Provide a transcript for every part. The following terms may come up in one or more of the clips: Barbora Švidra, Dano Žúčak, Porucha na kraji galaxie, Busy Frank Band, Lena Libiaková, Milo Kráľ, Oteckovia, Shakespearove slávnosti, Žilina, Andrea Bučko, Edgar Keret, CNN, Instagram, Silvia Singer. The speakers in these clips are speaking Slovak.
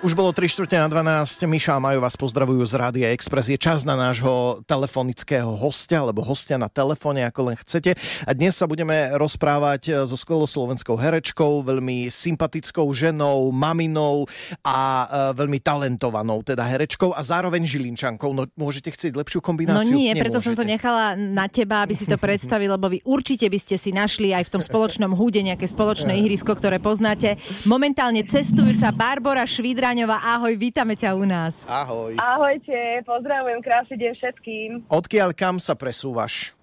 Už bolo 3:15, Miša a Majo vás pozdravujú z Rádia Express. Je čas na nášho telefonického hostia, alebo hostia na telefóne, ako len chcete. A dnes sa budeme rozprávať so skvelou slovenskou herečkou, veľmi sympatickou ženou, maminou a veľmi talentovanou teda herečkou a zároveň Žilinčankou. No môžete chcieť lepšiu kombináciu? No nie, preto som to nechala na teba, aby si to predstavil, lebo vy určite by ste si našli aj v tom spoločnom húde nejaké spoločné ihrisko, ktoré poznáte. Momentálne cestujúca Barbora Švidra. Ahoj, vítame ťa u nás. Ahoj. Ahojte, pozdravujem, krásny deň všetkým. Odkiaľ kam sa presúvaš?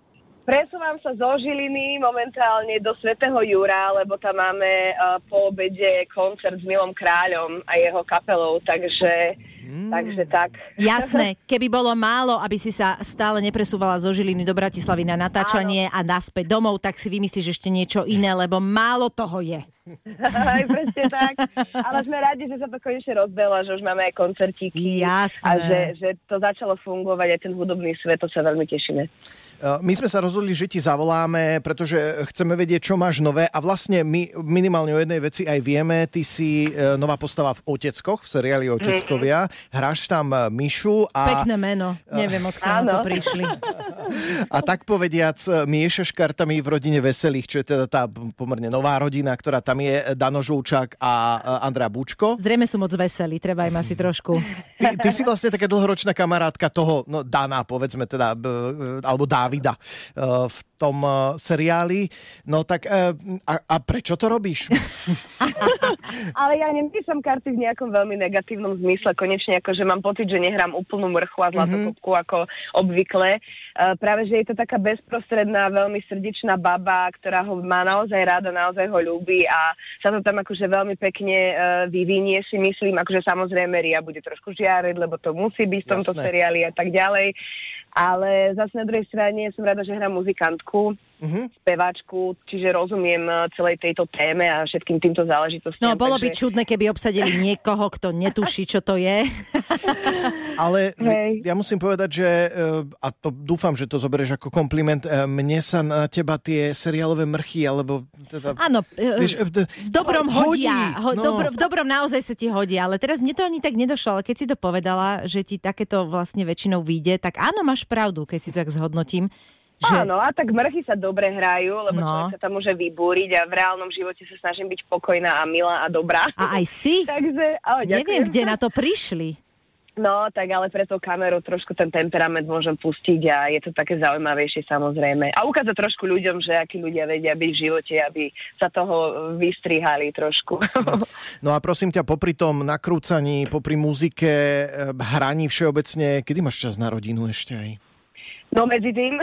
Presúvam sa zo Žiliny momentálne do Svätého Jura, lebo tam máme po obede koncert s Milom Kráľom a jeho kapelou, takže tak. Jasné, keby bolo málo, aby si sa stále nepresúvala zo Žiliny do Bratislavy na natáčanie a naspäť domov, tak si vymyslíš ešte niečo iné, lebo málo toho je. Aj presne tak. Ale sme radi, že sa to konečne rozbehlo, že už máme aj koncertíky. Jasné. A že to začalo fungovať aj ten hudobný svet, to sa veľmi tešíme. My sme sa rozhodli, že ti zavoláme, pretože chceme vedieť, čo máš nové. A vlastne my minimálne o jednej veci aj vieme. Ty si nová postava v Oteckoch, v seriáli Oteckovia. Hráš tam Mišu a... Pekné meno. Neviem, odkiaľ to prišli. A tak povediac, miešaš kartami v rodine Veselých, čo je teda tá pomerne nová rodina, ktorá tam je, Dano Žúčak a Andrea Bučko. Zrejme sú moc veselí, treba im asi trošku. Ty si vlastne taká dlhoročná kamarátka toho, no Dana, povedzme teda, alebo Dávida v tom seriáli. No tak a prečo to robíš? Ale ja nepíšem karty v nejakom veľmi negatívnom zmysle. Konečne akože mám pocit, že nehrám úplnú mrchu a zlatokopku ako obvykle. Práve, že je to taká bezprostredná, veľmi srdečná baba, ktorá ho má naozaj rada, naozaj ho ľúbi a sa to tam akože veľmi pekne vyvinie, si myslím. Akože samozrejme Ria bude trošku žiariť, lebo to musí byť v tomto seriáli a tak ďalej. Ale zase na druhej strane som rada, že hrám muzikantku, speváčku, čiže rozumiem celej tejto téme a všetkým týmto záležitostiam. No, bolo by čudné, keby obsadili niekoho, kto netuší, čo to je. Ale ja musím povedať, že, a to dúfam, že to zoberieš ako kompliment, mne sa na teba tie seriálové mrchy, alebo... Áno, teda, v dobrom hodia. V dobrom naozaj sa ti hodí, ale teraz mne to ani tak nedošlo, ale keď si to povedala, že ti takéto vlastne väčšinou vyjde, tak áno, máš pravdu, keď si to tak zhodnotím. Že... Áno, a tak mrchy sa dobre hrajú, lebo človek sa tam môže vybúriť a v reálnom živote sa snažím byť pokojná a milá a dobrá. A aj si? Takže, neviem, kde na to prišli. No, tak ale pre tú kameru trošku ten temperament môžem pustiť a je to také zaujímavejšie samozrejme. A ukáza trošku ľuďom, že akí ľudia vedia byť v živote, aby sa toho vystrihali trošku. No a prosím ťa, popri tom nakrúcaní, popri muzike, hraní všeobecne, kedy máš čas na rodinu ešte aj? No medzi tým,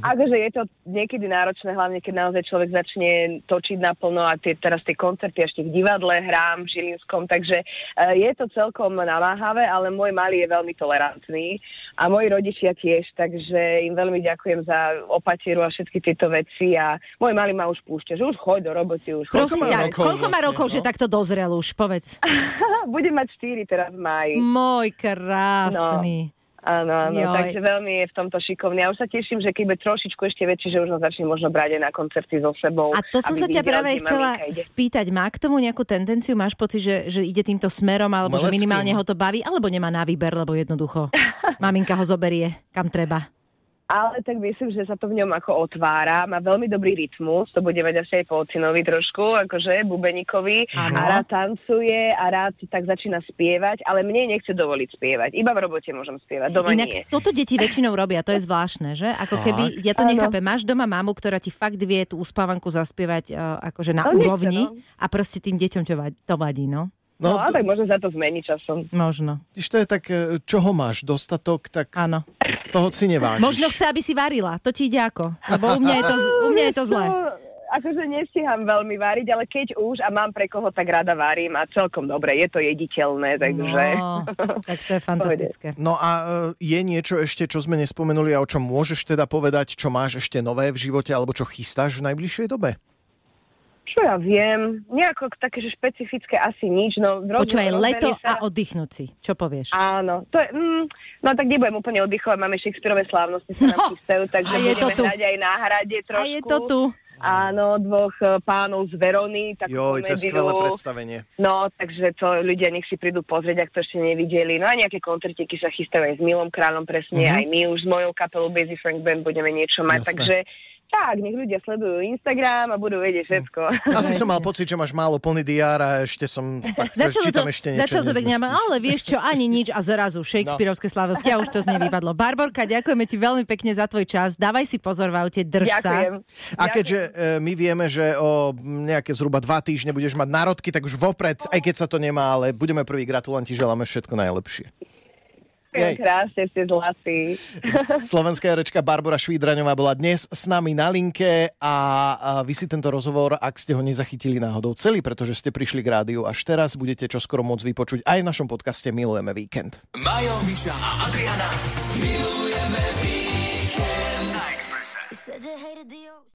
akože je to niekedy náročné, hlavne keď naozaj človek začne točiť naplno a teraz tie koncerty ešte v divadle hrám v Žilinskom, takže je to celkom namáhavé, ale môj malý je veľmi tolerantný a moji rodičia tiež, takže im veľmi ďakujem za opatieru a všetky tieto veci a môj malý ma už púšťa, že už choď do roboty. Koľko má rokov, že takto dozrel už, povedz. Bude mať 4 teraz v máji. Môj krásny. Áno, takže veľmi je v tomto šikovný. Ja už sa teším, že keď bude trošičku ešte väčší, že už ho začne možno brať aj na koncerty so sebou. A to som sa ťa práve chcela spýtať. Má k tomu nejakú tendenciu? Máš pocit, že ide týmto smerom, alebo že minimálne ho to baví, alebo nemá na výber, lebo jednoducho maminka ho zoberie, kam treba? Ale tak myslím, že sa to v ňom ako otvára. Má veľmi dobrý rytmus, to bude vedieť asi aj po ocinovi trošku, akože bubeníkovi. A rád tancuje a rád tak začína spievať, ale mne nechce dovoliť spievať. Iba v robote môžem spievať, doma inak nie. Toto deti väčšinou robia, to je zvláštne, že? Ako keby, ja to nechápem, máš doma mamu, ktorá ti fakt vie tú uspávanku zaspievať akože na úrovni a proste tým deťom to vadí, no? No ale tak možno sa to zmení časom. Možno. Když to je tak, čoho máš dostatok, tak áno. Toho si nevážiš. Možno chce, aby si varila. To ti ide ako? Lebo u mňa je to zlé. Akože nestíham veľmi variť, ale keď už a mám pre koho, tak rada varím a celkom dobre, je to jediteľné, takže... No, tak to je fantastické. No a je niečo ešte, čo sme nespomenuli a o čom môžeš teda povedať, čo máš ešte nové v živote alebo čo chystáš v najbližšej dobe? Čo ja viem, nejako také, že špecifické asi nič. No, počúvaj, leto a oddychnúť si, čo povieš? Áno, to je, no tak nebudem úplne oddychovať, máme Shakespearove slávnosti sa nám chystajú, takže budeme hrať aj na hrade trošku. A je to tu. Áno, dvoch pánov z Verony. Jo, to je skvelé predstavenie. No, takže to ľudia nech si prídu pozrieť, ak to ešte nevideli. No a nejaké koncertíky sa chystajú aj s Milom Kráľom, presne, aj my už s mojou kapelou Busy Frank Band budeme niečo mať, jasné. Takže tak, nech ľudia sledujú Instagram a budú vedieť všetko. Asi som mal pocit, že máš málo plný diár a ešte som tak čítam ešte niečo. Začalo to tak nejak, ale vieš čo, ani nič a zrazu Shakespearovské slávnosti a už to z nej vypadlo. Barborka, ďakujeme ti veľmi pekne za tvoj čas. Dávaj si pozor v aute, drž sa. A keďže my vieme, že o nejaké zhruba 2 týždne budeš mať národky, tak už vopred, aj keď sa to nemá, ale budeme prví gratulanti, želáme všetko najlepšie. Krásne, ste zlatí. Slovenská herečka Barbora Švídraňová bola dnes s nami na linke a vy si tento rozhovor, ak ste ho nezachytili náhodou celý, pretože ste prišli k rádiu až teraz, budete čoskoro môcť vypočuť aj v našom podcaste Milujeme víkend. Majo, Miša a Adriana, milujeme víkend.